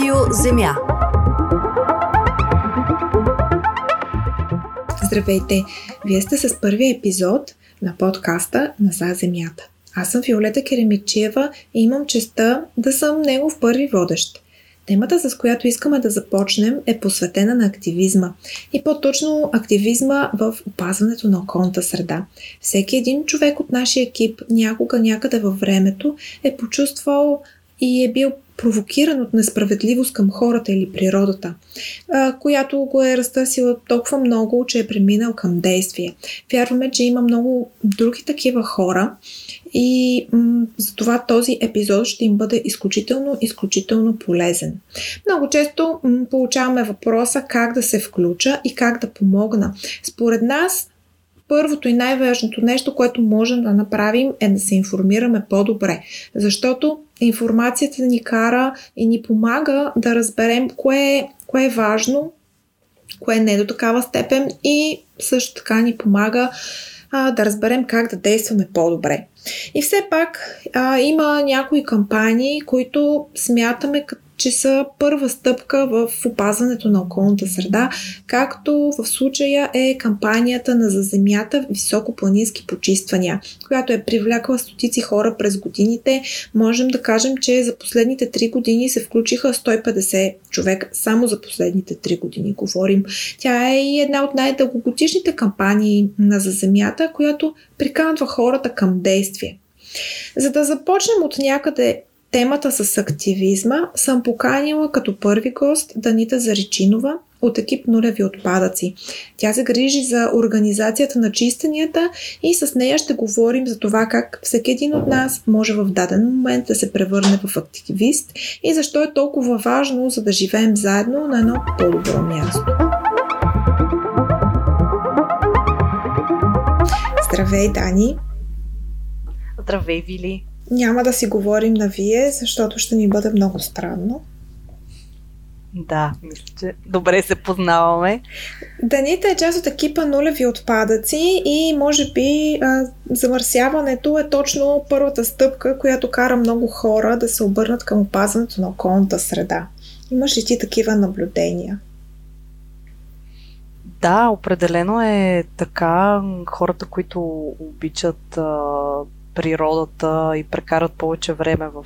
Радио Земя. Здравейте! Вие сте с първия епизод на подкаста на За Земята. Аз съм Фиолета Керемичиева и имам честта да съм негов първи водещ. Темата, с която искаме да започнем, е посветена на активизма. И по-точно активизма в опазването на околната среда. Всеки един човек от нашия екип някога някъде във времето е почувствал и е бил провокиран от несправедливост към хората или природата, която го е разтърсила толкова много, че е преминал към действие. Вярваме, че има много други такива хора и затова този епизод ще им бъде изключително полезен. Много често получаваме въпроса как да се включа и как да помогна. Според нас, първото и най-важното нещо, което можем да направим, е да се информираме по-добре, защото информацията ни кара и ни помага да разберем кое е важно, кое не е до такава степен и също така ни помага да разберем как да действаме по-добре. И все пак има някои кампании, които смятаме като че са първа стъпка в опазването на околната среда, както в случая е кампанията на За Земята високопланински почиствания, която е привлякла стотици хора през годините. Можем да кажем, че за последните 3 години се включиха 150 човек. Само за последните 3 години говорим. Тя е и една от най-дългогодишните кампании на За Земята, която приканва хората към действие. За да започнем от някъде темата с активизма, съм поканила като първи гост Данита Заричинова от екип Нулеви отпадъци. Тя се грижи за организацията на чистенията и с нея ще говорим за това как всеки един от нас може в даден момент да се превърне в активист и защо е толкова важно, за да живеем заедно на едно по-добро място. Здравей, Дани! Здравей, Вили! Няма да си говорим на вие, защото ще ни бъде много странно. Да, мисля, че добре се познаваме. Данита е част от екипа Нулеви отпадъци и може би замърсяването е точно първата стъпка, която кара много хора да се обърнат към опазването на околната среда. Имаш ли ти такива наблюдения? Да, определено е така. Хората, които обичат природата и прекарат повече време в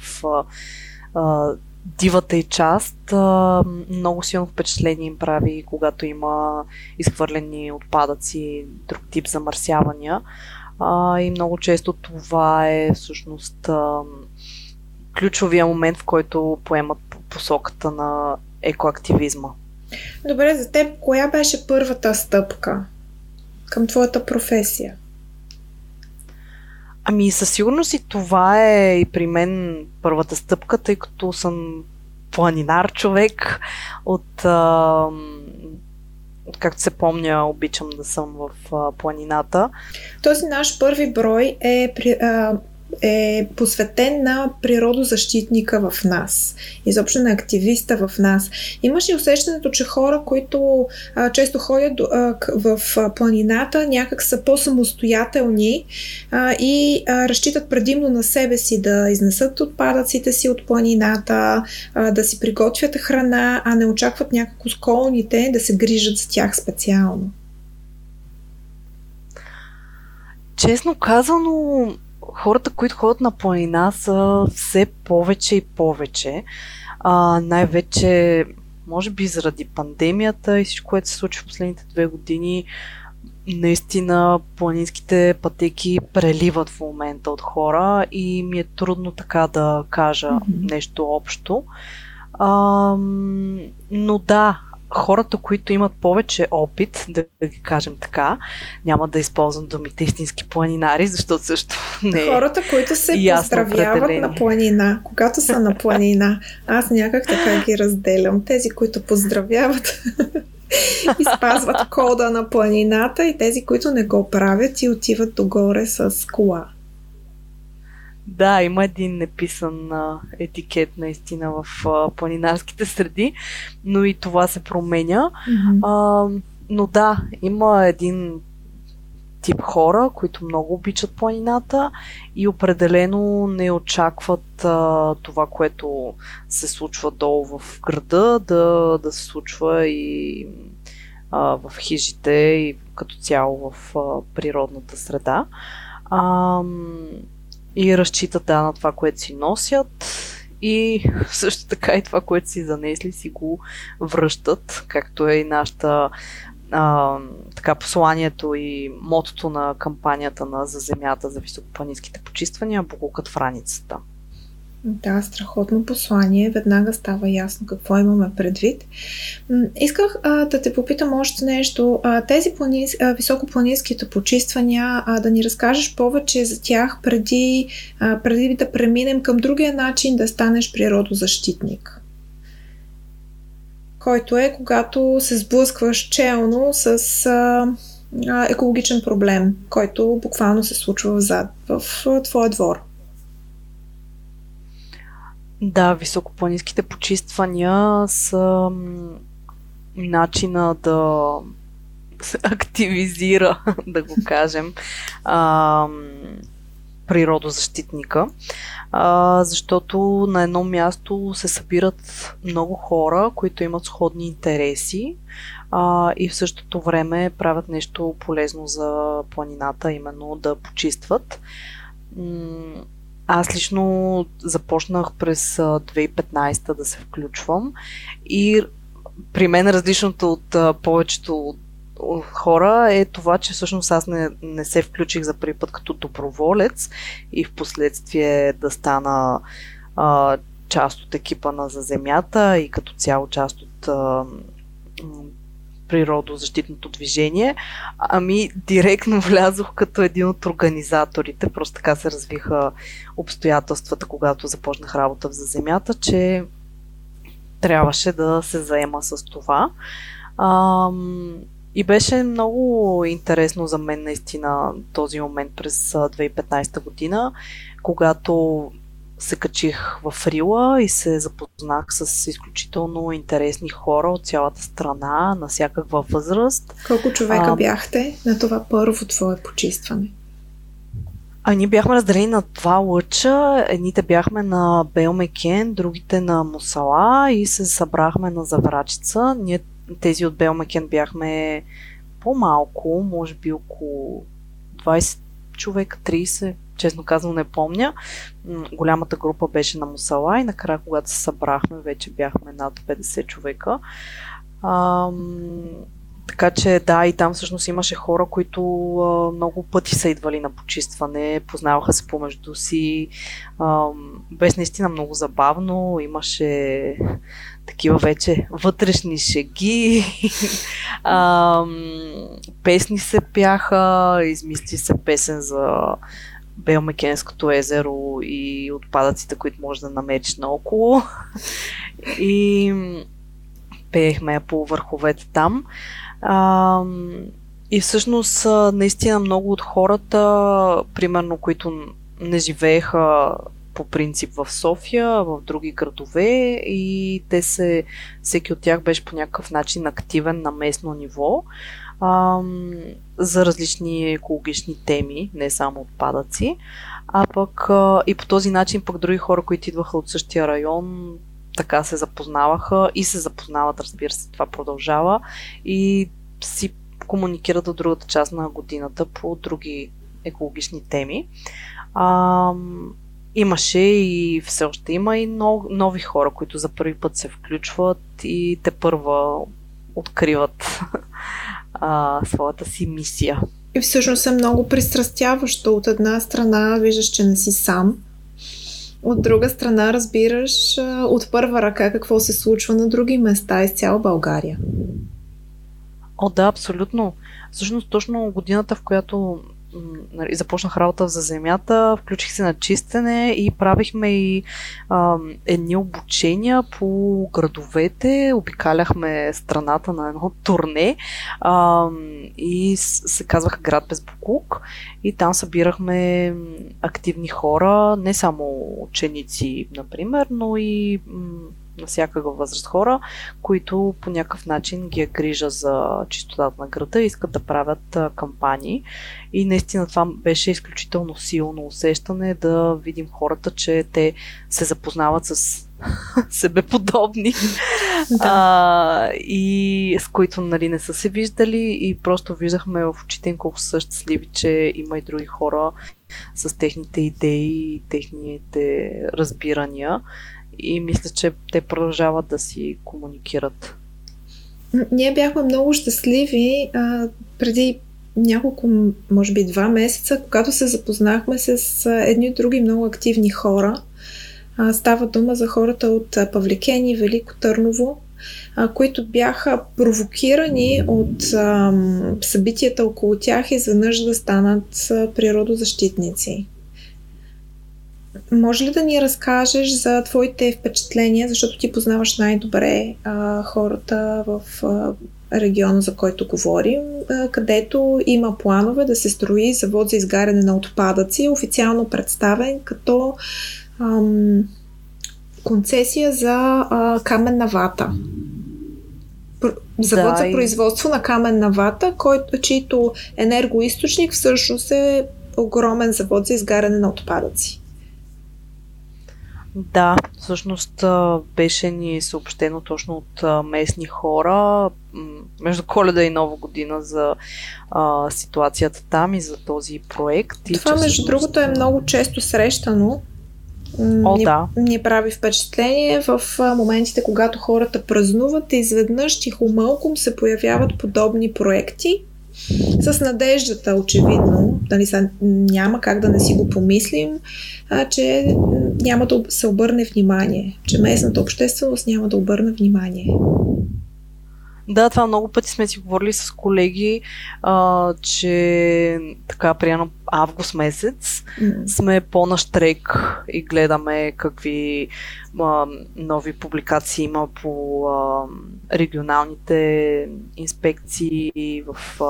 дивата и част, много силно впечатление им прави, когато има изхвърлени отпадъци, друг тип замърсявания. И много често това е всъщност ключовия момент, в който поемат посоката на екоактивизма. Добре, за теб коя беше първата стъпка към твоята професия? Ами със сигурност и това е и при мен първата стъпка, тъй като съм планинар човек. Както се помня, обичам да съм в планината. Този наш първи брой е посветен на природозащитника в нас, изобщо на активиста в нас. Имаш ли усещането, че хора, които често ходят в планината, някак са по-самостоятелни и разчитат предимно на себе си да изнесат отпадъците си от планината, да си приготвят храна, а не очакват някакво околните да се грижат за тях специално? Честно казано, хората, които ходят на планина, са все повече и повече. Най-вече, може би заради пандемията и всичко, което се случи в последните 2 години, наистина планинските пътеки преливат в момента от хора и ми е трудно така да кажа нещо общо. Но да, хората, които имат повече опит, да ги кажем така, няма да използвам думите истински планинари, защото също не е. Хората, които се поздравяват на планина, когато са на планина, аз някак така ги разделям. Тези, които поздравяват и спазват кода на планината, и тези, които не го правят и отиват догоре с кола. Да, има един неписан етикет наистина в планинарските среди, но и това се променя. Но да, има един тип хора, които много обичат планината и определено не очакват това, което се случва долу в града, да се случва и в хижите и като цяло в природната среда. И разчитат на това, което си носят, и също така и това, което си занесли, си го връщат, както е и нашата така посланието и мотото на кампанията на За Земята за високопланинските почиствания, буклукът в раницата. Да, страхотно послание. Веднага става ясно какво имаме предвид. Исках да те попитам още нещо. Тези високопланинските почиствания, да ни разкажеш повече за тях преди да преминем към другия начин да станеш природозащитник, който е когато се сблъскваш челно с екологичен проблем, който буквално се случва в твоя двор. Да, високопланинските почиствания са начина да се активизира, да го кажем, природозащитника, защото на едно място се събират много хора, които имат сходни интереси и в същото време правят нещо полезно за планината, именно да почистват. Аз лично започнах през 2015 да се включвам и при мен различното от повечето хора е това, че всъщност аз не се включих за първи път като доброволец и в последствие да стана част от екипа на За Земята и като цяло част от природозащитното движение, ами директно влязох като един от организаторите. Просто така се развиха обстоятелствата, когато започнах работа в За Земята, че трябваше да се заема с това. И беше много интересно за мен наистина този момент през 2015 година, когато се качих в Рила и се запознах с изключително интересни хора от цялата страна, на всякаква възраст. Колко човека бяхте на това първо твое почистване? Ние бяхме разделени на два лъча. Едните бяхме на Белмекен, другите на Мусала и се събрахме на Заврачица. Ние тези от Белмекен бяхме по-малко, може би около 20 човека, 30, честно казвам не помня. Голямата група беше на Мусала и накрая, когато се събрахме, вече бяхме над 50 човека. Така че да, и там всъщност имаше хора, които много пъти са идвали на почистване, познаваха се помежду си. Без наистина много забавно, имаше такива вече вътрешни шеги, песни се пяха, измисли се песен за Белмекенското езеро и отпадъците, които можеш да намериш наоколо. И пеехме я по върховете там. И всъщност наистина много от хората, примерно, които не живееха по принцип в София, в други градове, и всеки от тях беше по някакъв начин активен на местно ниво за различни екологични теми, не само отпадъци, а пък и по този начин пък други хора, които идваха от същия район, така се запознаваха и се запознават, разбира се, това продължава и си комуникират от другата част на годината по други екологични теми. Имаше и все още има и нови хора, които за първи път се включват и тепърва откриват своята си мисия. И всъщност е много пристрастяващо. От една страна виждаш, че не си сам. От друга страна разбираш от първа ръка какво се случва на други места из цяла България. О, да, абсолютно. Всъщност точно годината, в която започнах работа За Земята, включих се на чистене и правихме и едни обучения по градовете, обикаляхме страната на едно турне и се казваха Град без боклук и там събирахме активни хора, не само ученици, например, но и на всякаква възраст хора, които по някакъв начин ги е грижа за чистотата на града и искат да правят кампании. И наистина това беше изключително силно усещане да видим хората, че те се запознават с себеподобни и с които нали, не са се виждали и просто виждахме в очите им колко са щастливи, че има и други хора с техните идеи и техните разбирания и мисля, че те продължават да си комуникират. Ние бяхме много щастливи преди няколко, може би 2 месеца, когато се запознахме с едни и други много активни хора. Става дума за хората от Павликени, Велико Търново, които бяха провокирани от събитията около тях и заднъж да станат природозащитници. Може ли да ни разкажеш за твоите впечатления, защото ти познаваш най-добре хората в региона, за който говорим, където има планове да се строи завод за изгаряне на отпадъци, официално представен като концесия за каменна вата. Завод за производство на каменна вата, чийто енергоизточник всъщност е огромен завод за изгаряне на отпадъци. Да, всъщност беше ни съобщено точно от местни хора между Коледа и Нова година за ситуацията там и за този проект. Това, между другото, е много често срещано. Ни прави впечатление в моментите, когато хората празнуват, изведнъж тихомълком се появяват подобни проекти с надеждата, очевидно, няма как да не си го помислим, че няма да се обърне внимание, че местната общественост няма да обърне внимание. Да, това много пъти сме си говорили с колеги, че така приятно август месец сме по-наштрек и гледаме какви нови публикации има по регионалните инспекции в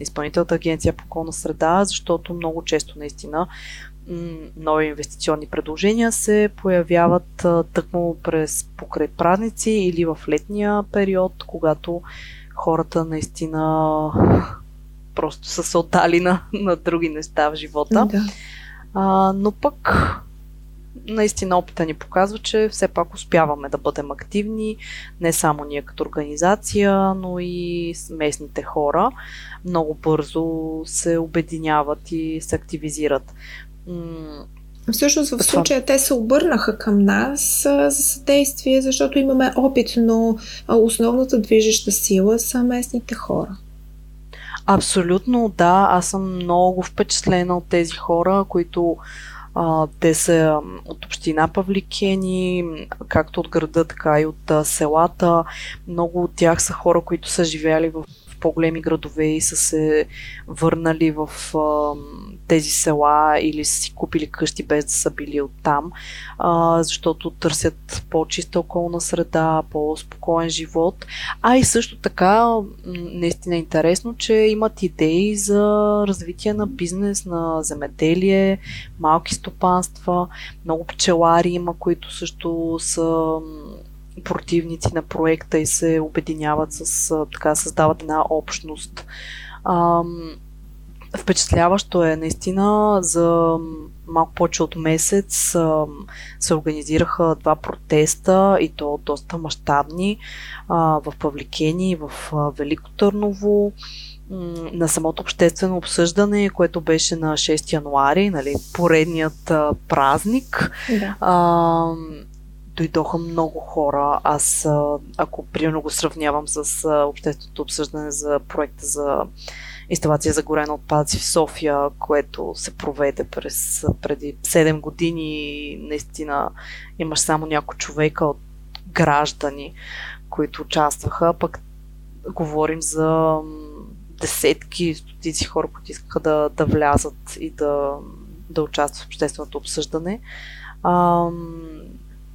Изпълнителната агенция по околна среда, защото много често наистина нови инвестиционни предложения се появяват тъкмо през покрай празници или в летния период, когато хората наистина просто са се отдали на други неща в живота. Да. Но пък наистина опита ни показва, че все пак успяваме да бъдем активни, не само ние като организация, но и местните хора много бързо се обединяват и се активизират. Всъщност в случая те се обърнаха към нас за съдействие, защото имаме опит, но основната движеща сила са местните хора. Абсолютно, да. Аз съм много впечатлена от тези хора, които те са от община Павликени, както от града, така и от селата. Много от тях са хора, които са живели в по-големи градове и са се върнали в тези села или са си купили къщи без да са били оттам, защото търсят по-чиста околна среда, по-спокоен живот. А и също така, наистина е интересно, че имат идеи за развитие на бизнес, на земеделие, малки стопанства, много пчелари има, които също са противници на проекта и се обединяват така създават една общност. Впечатляващо е наистина. За малко повече от месец се организираха 2 протеста и то доста мащабни в Павликени и в Велико Търново. На самото обществено обсъждане, което беше на 6 януари, нали, поредният празник. Да. Дойдоха много хора. Аз, ако примерно го сравнявам с общественото обсъждане за проекта за инсталация за горена отпадъци в София, което се проведе преди 7 години, наистина имаш само няколко човека от граждани, които участваха. Пък говорим за десетки, стотици хора, които искаха да влязат и да участват в общественото обсъждане.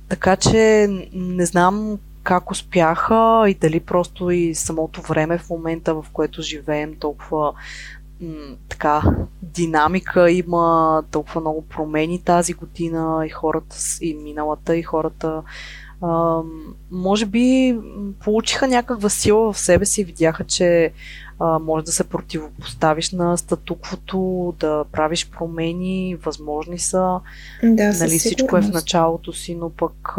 Така че не знам как успяха и дали просто и самото време в момента, в което живеем, толкова така динамика има, толкова много промени тази година и миналата, и хората Може би получиха някаква сила в себе си и видяха, че може да се противопоставиш на статуквото, да правиш промени, възможни са. Да, нали, всичко е в началото си, но пък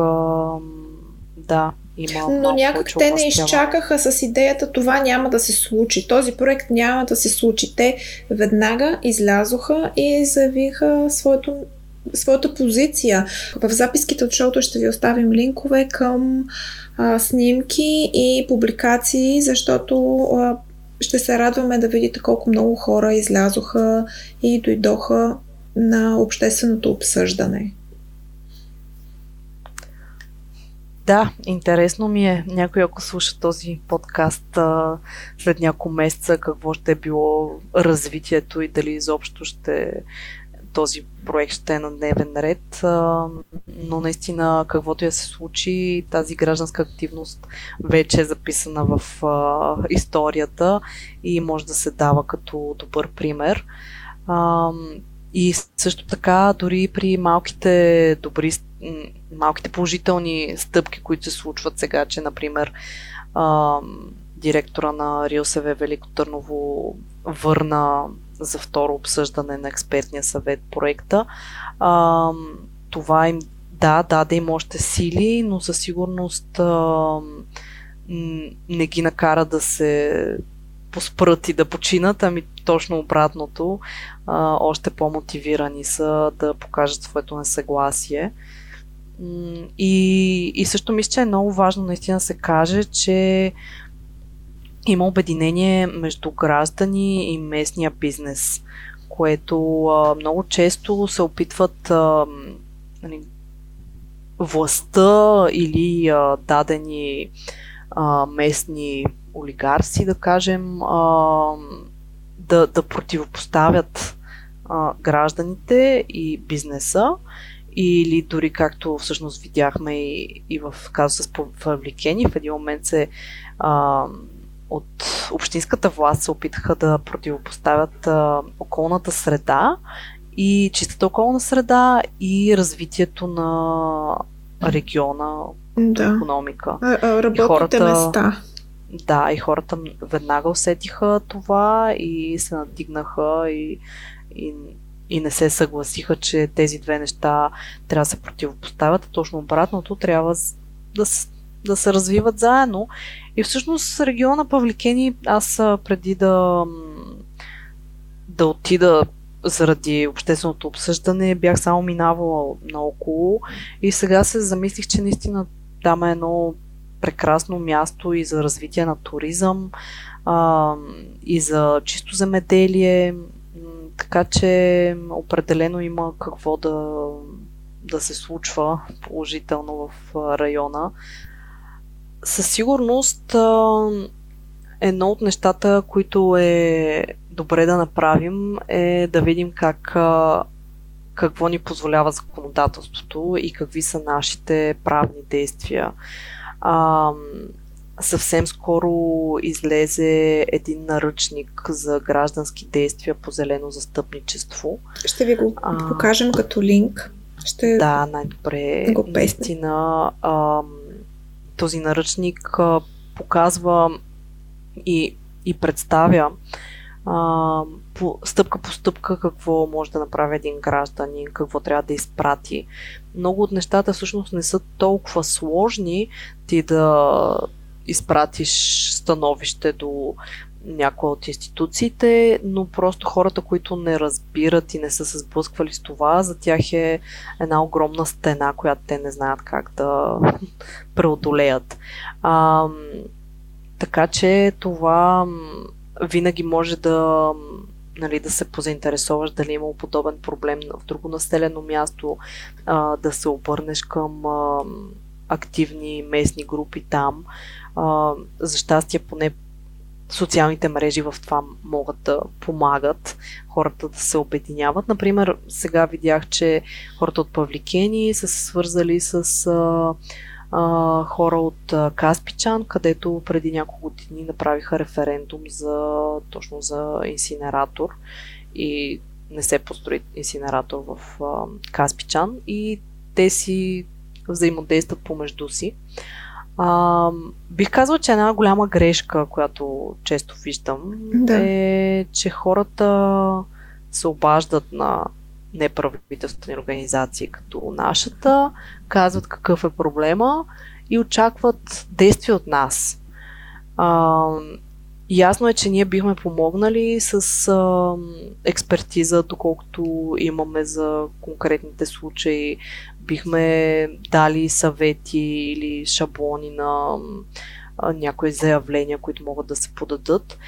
да, има. Но някак те не изчакаха с идеята, това няма да се случи, този проект няма да се случи. Те веднага излязоха и заявиха своята позиция. В записките от шоуто ще ви оставим линкове към снимки и публикации, защото ще се радваме да видите колко много хора излязоха и дойдоха на общественото обсъждане. Да, интересно ми е. Някой, ако слуша този подкаст след няколко месеца, какво ще е било развитието и дали изобщо ще този проект ще е на дневен ред, но наистина каквото я се случи, тази гражданска активност вече е записана в историята и може да се дава като добър пример. И също така, дори при малките положителни стъпки, които се случват сега, че, например, директора на РИОСВ Велико Търново върна за второ обсъждане на експертния съвет проекта. Това им даде им още сили, но със сигурност не ги накара да се поспрат и да починат, ами точно обратното. Още по-мотивирани са да покажат своето несъгласие. И също мисля, че е много важно наистина се каже, че има обединение между граждани и местния бизнес, което много често се опитват властта или дадени местни олигарси, да кажем, да противопоставят гражданите и бизнеса. Или дори, както всъщност видяхме и в казуса с Павликени, в един момент се от общинската власт се опитаха да противопоставят околната среда и чистата околна среда и развитието на региона, економика. Работните места. Да, и хората веднага усетиха това и се надигнаха и не се съгласиха, че тези две неща трябва да се противопоставят, а точно обратното, трябва да се развиват заедно. И всъщност региона Павликени, аз преди да отида заради общественото обсъждане, бях само минавала наоколо и сега се замислих, че наистина там е едно прекрасно място и за развитие на туризъм, и за чисто земеделие, така че определено има какво да се случва положително в района. Със сигурност едно от нещата, които е добре да направим, е да видим какво ни позволява законодателството и какви са нашите правни действия. Съвсем скоро излезе един наръчник за граждански действия по зелено застъпничество. Ще ви го покажем като линк. Да, най-добре. Наистина, този наръчник показва и представя стъпка по стъпка какво може да направи един гражданин, какво трябва да изпрати. Много от нещата всъщност не са толкова сложни, ти да изпратиш становище до някоя от институциите, но просто хората, които не разбират и не са се сблъсквали с това, за тях е една огромна стена, която те не знаят как да преодолеят. Така че това винаги може да се позаинтересоваш дали има подобен проблем в друго населено място, да се обърнеш към активни местни групи там. За щастие поне социалните мрежи в това могат да помагат хората да се обединяват. Например, сега видях, че хората от Павликени са се свързали с хора от Каспичан, където преди няколко години направиха референдум точно за инсинератор и не се построи инсинератор в Каспичан и те си взаимодействат помежду си. Бих казала, че една голяма грешка, която често виждам, е, че хората се обаждат на неправителствени организации като нашата, казват какъв е проблема и очакват действия от нас. Ясно е, че ние бихме помогнали с експертиза, доколкото имаме за конкретните случаи. Бихме дали съвети или шаблони на някои заявления, които могат да се подадат.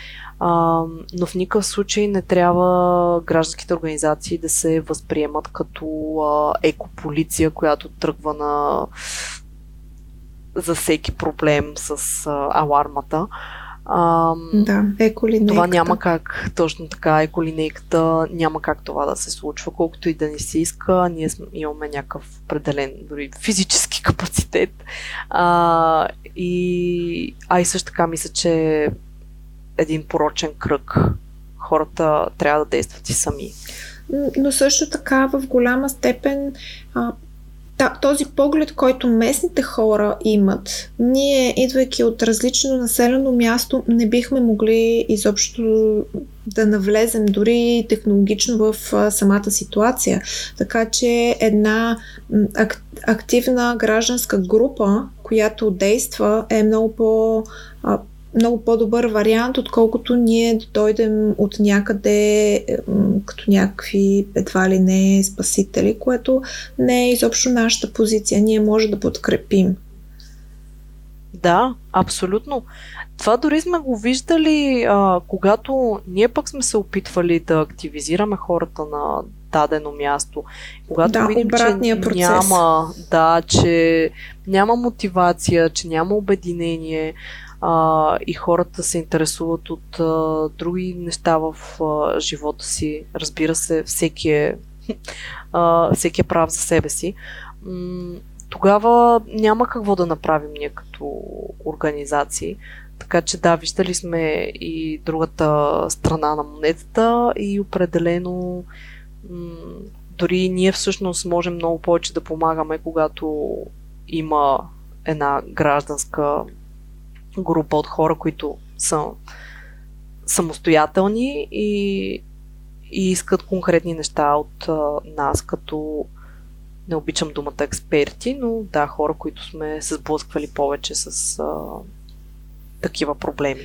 Но в никакъв случай не трябва гражданските организации да се възприемат като екополиция, която тръгва на за всеки проблем с алармата. Еколинейката. Това няма как, точно така, еколинейката, няма как това да се случва, колкото и да ни се иска. Ние имаме някакъв определен, дори физически капацитет. И също така мисля, че един порочен кръг. Хората трябва да действат и сами. Но също така в голяма степен този поглед, който местните хора имат, ние, идвайки от различно населено място, не бихме могли изобщо да навлезем дори технологично в самата ситуация. Така че една активна гражданска група, която действа, е много много по-добър вариант, отколкото ние да дойдем от някъде като някакви едва ли не спасители, което не е изобщо нашата позиция. Ние може да подкрепим. Да, абсолютно. Това дори сме го виждали, когато ние пък сме се опитвали да активизираме хората на дадено място. Когато видим, че няма мотивация, че няма обединение, и хората се интересуват от други неща в живота си. Разбира се, всеки е прав за себе си. Тогава няма какво да направим ние като организации. Така че да, виждали сме и другата страна на монетата и определено дори ние всъщност можем много повече да помагаме, когато има една гражданска група от хора, които са самостоятелни и искат конкретни неща от нас, като не обичам думата експерти, но да, хора, които сме се сблъсквали повече с такива проблеми.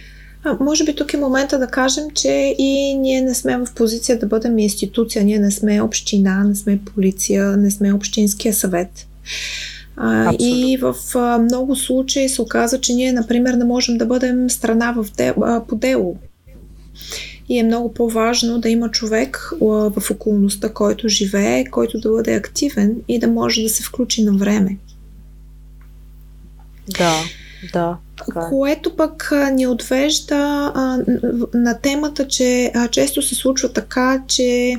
Може би тук е момента да кажем, че и ние не сме в позиция да бъдем институция, ние не сме община, не сме полиция, не сме общинския съвет. И в много случаи се оказва, че ние, например, не можем да бъдем страна по дело. И е много по-важно да има човек в околността, който живее, който да бъде активен и да може да се включи на време. Да. Което пък ни отвежда на темата, че често се случва така, че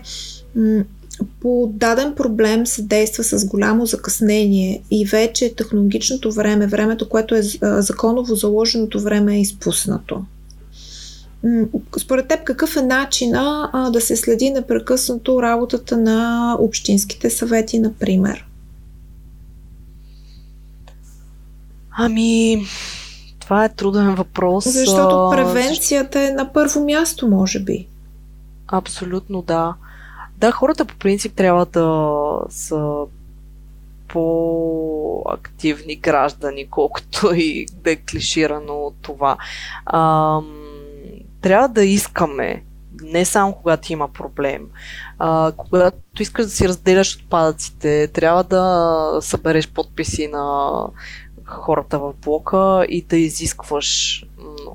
по даден проблем се действа с голямо закъснение и вече технологичното време, времето, което е законово заложеното време, е изпуснато. Според теб, какъв е начина да се следи непрекъснато работата на общинските съвети, например? Това е труден въпрос. Защото превенцията е на първо място, може би. Абсолютно, да. Да, хората по принцип трябва да са по-активни граждани, колкото и да е клиширано това. Трябва да искаме, не само когато има проблем. Когато искаш да си разделяш отпадъците, трябва да събереш подписи на хората в блока и да изискваш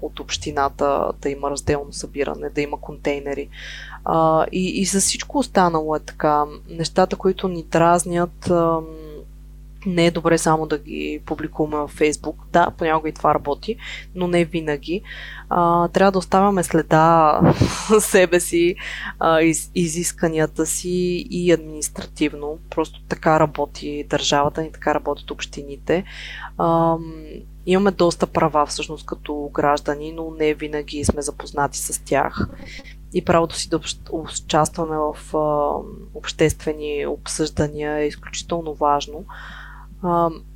от общината да има разделно събиране, да има контейнери. И за всичко останало е така. Нещата, които ни дразнят, не е добре само да ги публикуваме във Facebook. Да, понякога и това работи, но не винаги. Трябва да оставяме следа себе си, изисканията си и административно. Просто така работи държавата ни, така работят общините. Имаме доста права всъщност като граждани, но не винаги сме запознати с тях. И правото си да участваме в обществени обсъждания е изключително важно.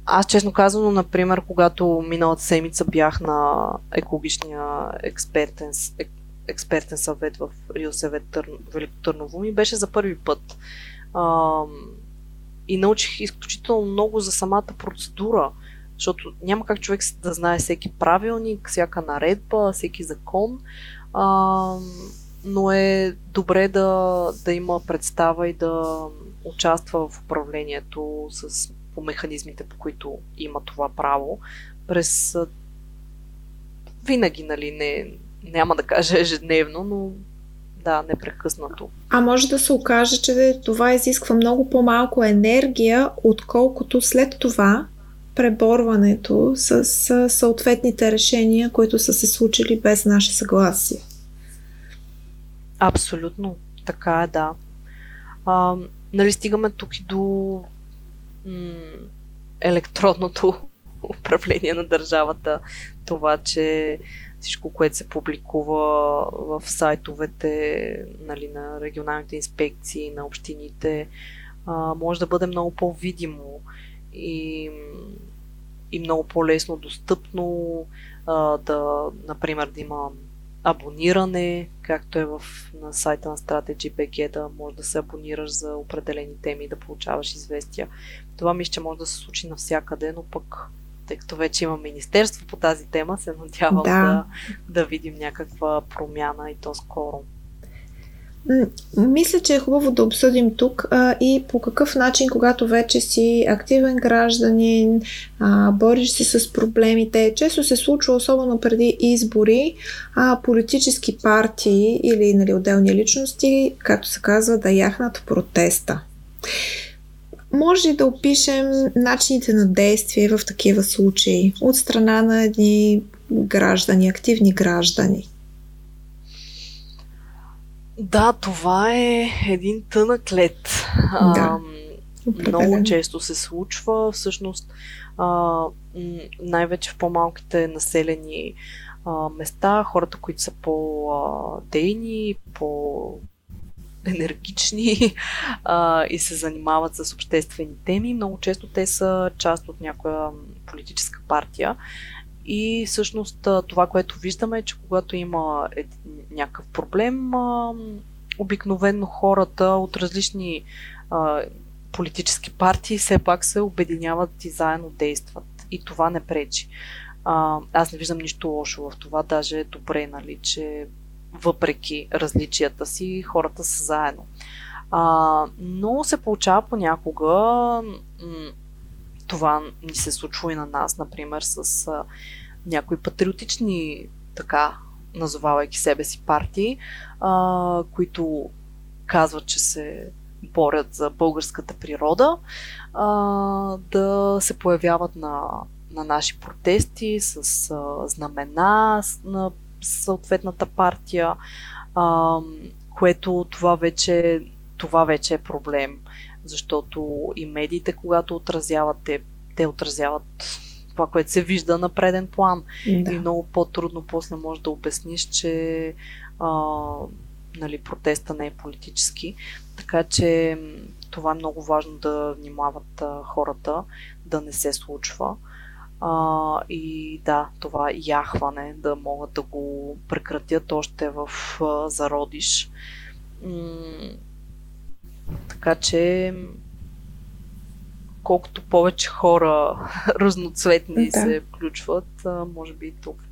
Аз честно казано, например, когато миналата седмица бях на екологичния експертен съвет в РИОСВ Велико Търново, ми беше за първи път. И научих изключително много за самата процедура, защото няма как човек да знае всеки правилник, всяка наредба, всеки закон, но е добре да има представа и да участва в управлението по механизмите, по които има това право. Винаги, нали, няма да кажа ежедневно, но да, непрекъснато. А може да се окаже, че това изисква много по-малко енергия, отколкото след това преборването с съответните решения, които са се случили без наше съгласие. Абсолютно, така е, да. Нали, стигаме тук и до електронното управление на държавата. Това, че всичко, което се публикува в сайтовете, нали, на регионалните инспекции, на общините, може да бъде много по-видимо и много по-лесно достъпно, например, да има абониране, както е на сайта на Strategy.bg, да може да се абонираш за определени теми и да получаваш известия. Това мисля, че може да се случи навсякъде, но пък тъй като вече има министерство по тази тема, се надявам да видим някаква промяна и то скоро. Мисля, че е хубаво да обсъдим тук и по какъв начин, когато вече си активен гражданин, бориш се с проблемите. Често се случва, особено преди избори, политически партии или, нали, отделни личности, както се казва, да яхнат протеста. Може ли да опишем начините на действие в такива случаи от страна на едни граждани, активни граждани? Да, това е един тънък лед. Да, много често се случва. Всъщност, най-вече в по-малките населени места, хората, които са по-дейни, по-енергични и се занимават с обществени теми, много често те са част от някоя политическа партия. И всъщност това, което виждаме, е, че когато има някакъв проблем, обикновено хората от различни политически партии все пак се обединяват и заедно действат. И това не пречи. Аз не виждам нищо лошо в това, даже е добре, нали, че въпреки различията си, хората са заедно. Но се получава понякога... Това ни се случва и на нас, например, с някои патриотични, така назовавайки себе си, партии, които казват, че се борят за българската природа, да се появяват на наши протести с знамена на съответната партия, което това вече е проблем. Защото и медиите, когато отразяват, те отразяват това, което се вижда на преден план. Да. И много по-трудно после можеш да обясниш, че нали, протеста не е политически. Така че това е много важно да внимават хората, да не се случва. И да, това яхване, да могат да го прекратят още в зародиш. Така че, колкото повече хора разноцветни се включват, може би толкова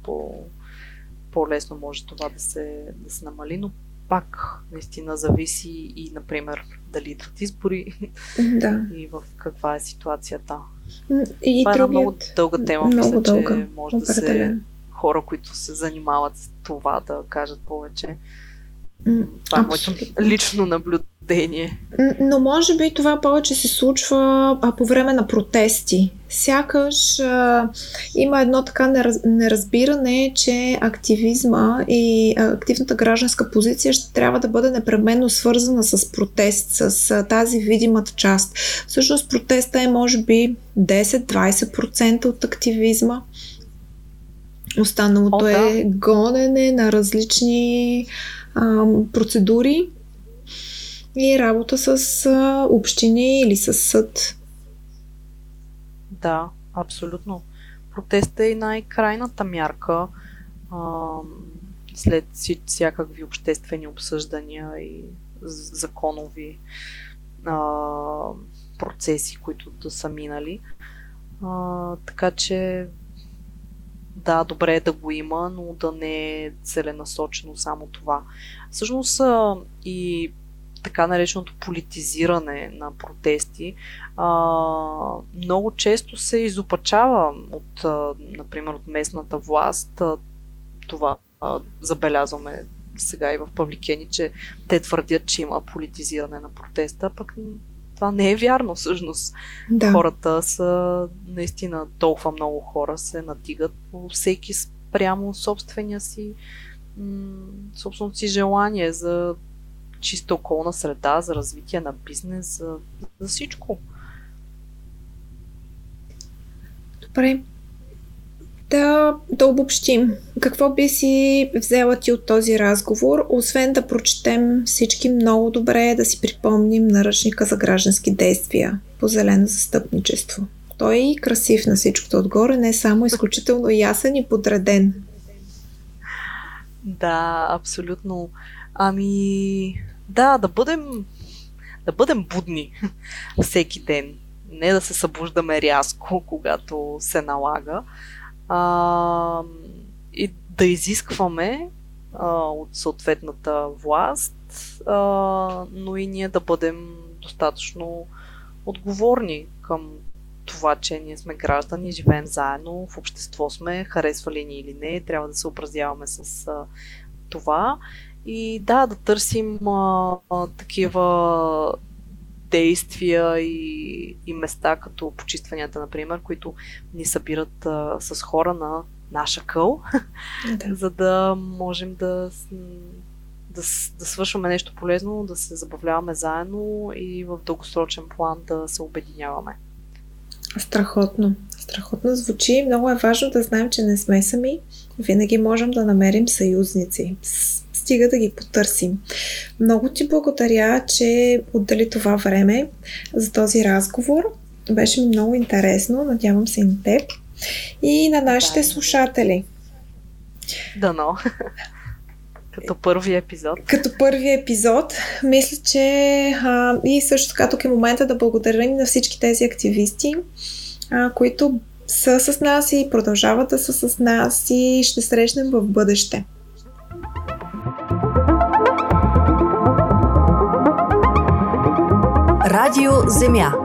по-лесно може това да се намали, но пак наистина зависи и, например, дали идват избори и в каква е ситуацията. И това е много дълга тема, мисля, че може да се хора, които се занимават с това, да кажат повече. Това е моето лично наблюдение. Но може би това повече се случва по време на протести. Сякаш има едно така неразбиране, че активизма и активната гражданска позиция ще трябва да бъде непременно свързана с протест, с тази видимата част. Всъщност протеста е може би 10-20% от активизма. Останалото е гонене на различни процедури и работа с общини или с съд. Да, абсолютно. Протестът е най-крайната мярка след всякакви обществени обсъждания и законови процеси, които да са минали. Така че да, добре е да го има, но да не е целенасочено само това. Всъщност и така нареченото политизиране на протести много често се изопачава от, например, от местната власт. Това забелязваме сега и в Павликени, че те твърдят, че има политизиране на протеста, пък това не е вярно всъщност. Да. Хората са, наистина толкова много хора се надигат, всеки прямо собственото си желание за чиста околна среда, за развитие на бизнес, за всичко. Добре. Да обобщим. Какво би си взела ти от този разговор, освен да прочетем всички много добре, да си припомним наръчника за граждански действия по зелено застъпничество? Той е и красив на всичкото отгоре, не само изключително ясен и подреден. Да, абсолютно. Ами, да бъдем будни всеки ден. Не да се събуждаме рязко, когато се налага. И да изискваме от съответната власт, но и ние да бъдем достатъчно отговорни към това, че ние сме граждани, живеем заедно, в общество сме, харесвали ни или не, трябва да се образяваме с това. И да търсим такива действия и места, като почистванията, например, които ни събират с хора на наша къл, да. За да можем да свършваме нещо полезно, да се забавляваме заедно и в дългосрочен план да се обединяваме. Страхотно. Страхотно звучи. Много е важно да знаем, че не сме сами. Винаги можем да намерим съюзници. Стига да ги потърсим. Много ти благодаря, че отдели това време за този разговор. Беше много интересно. Надявам се и на теб. И на нашите слушатели. Дано. Като първи епизод. Мисля, че и също така тук е момента да благодарим на всички тези активисти, които са с нас и продължават да са с нас и ще срещнем в бъдеще. Радио Земя.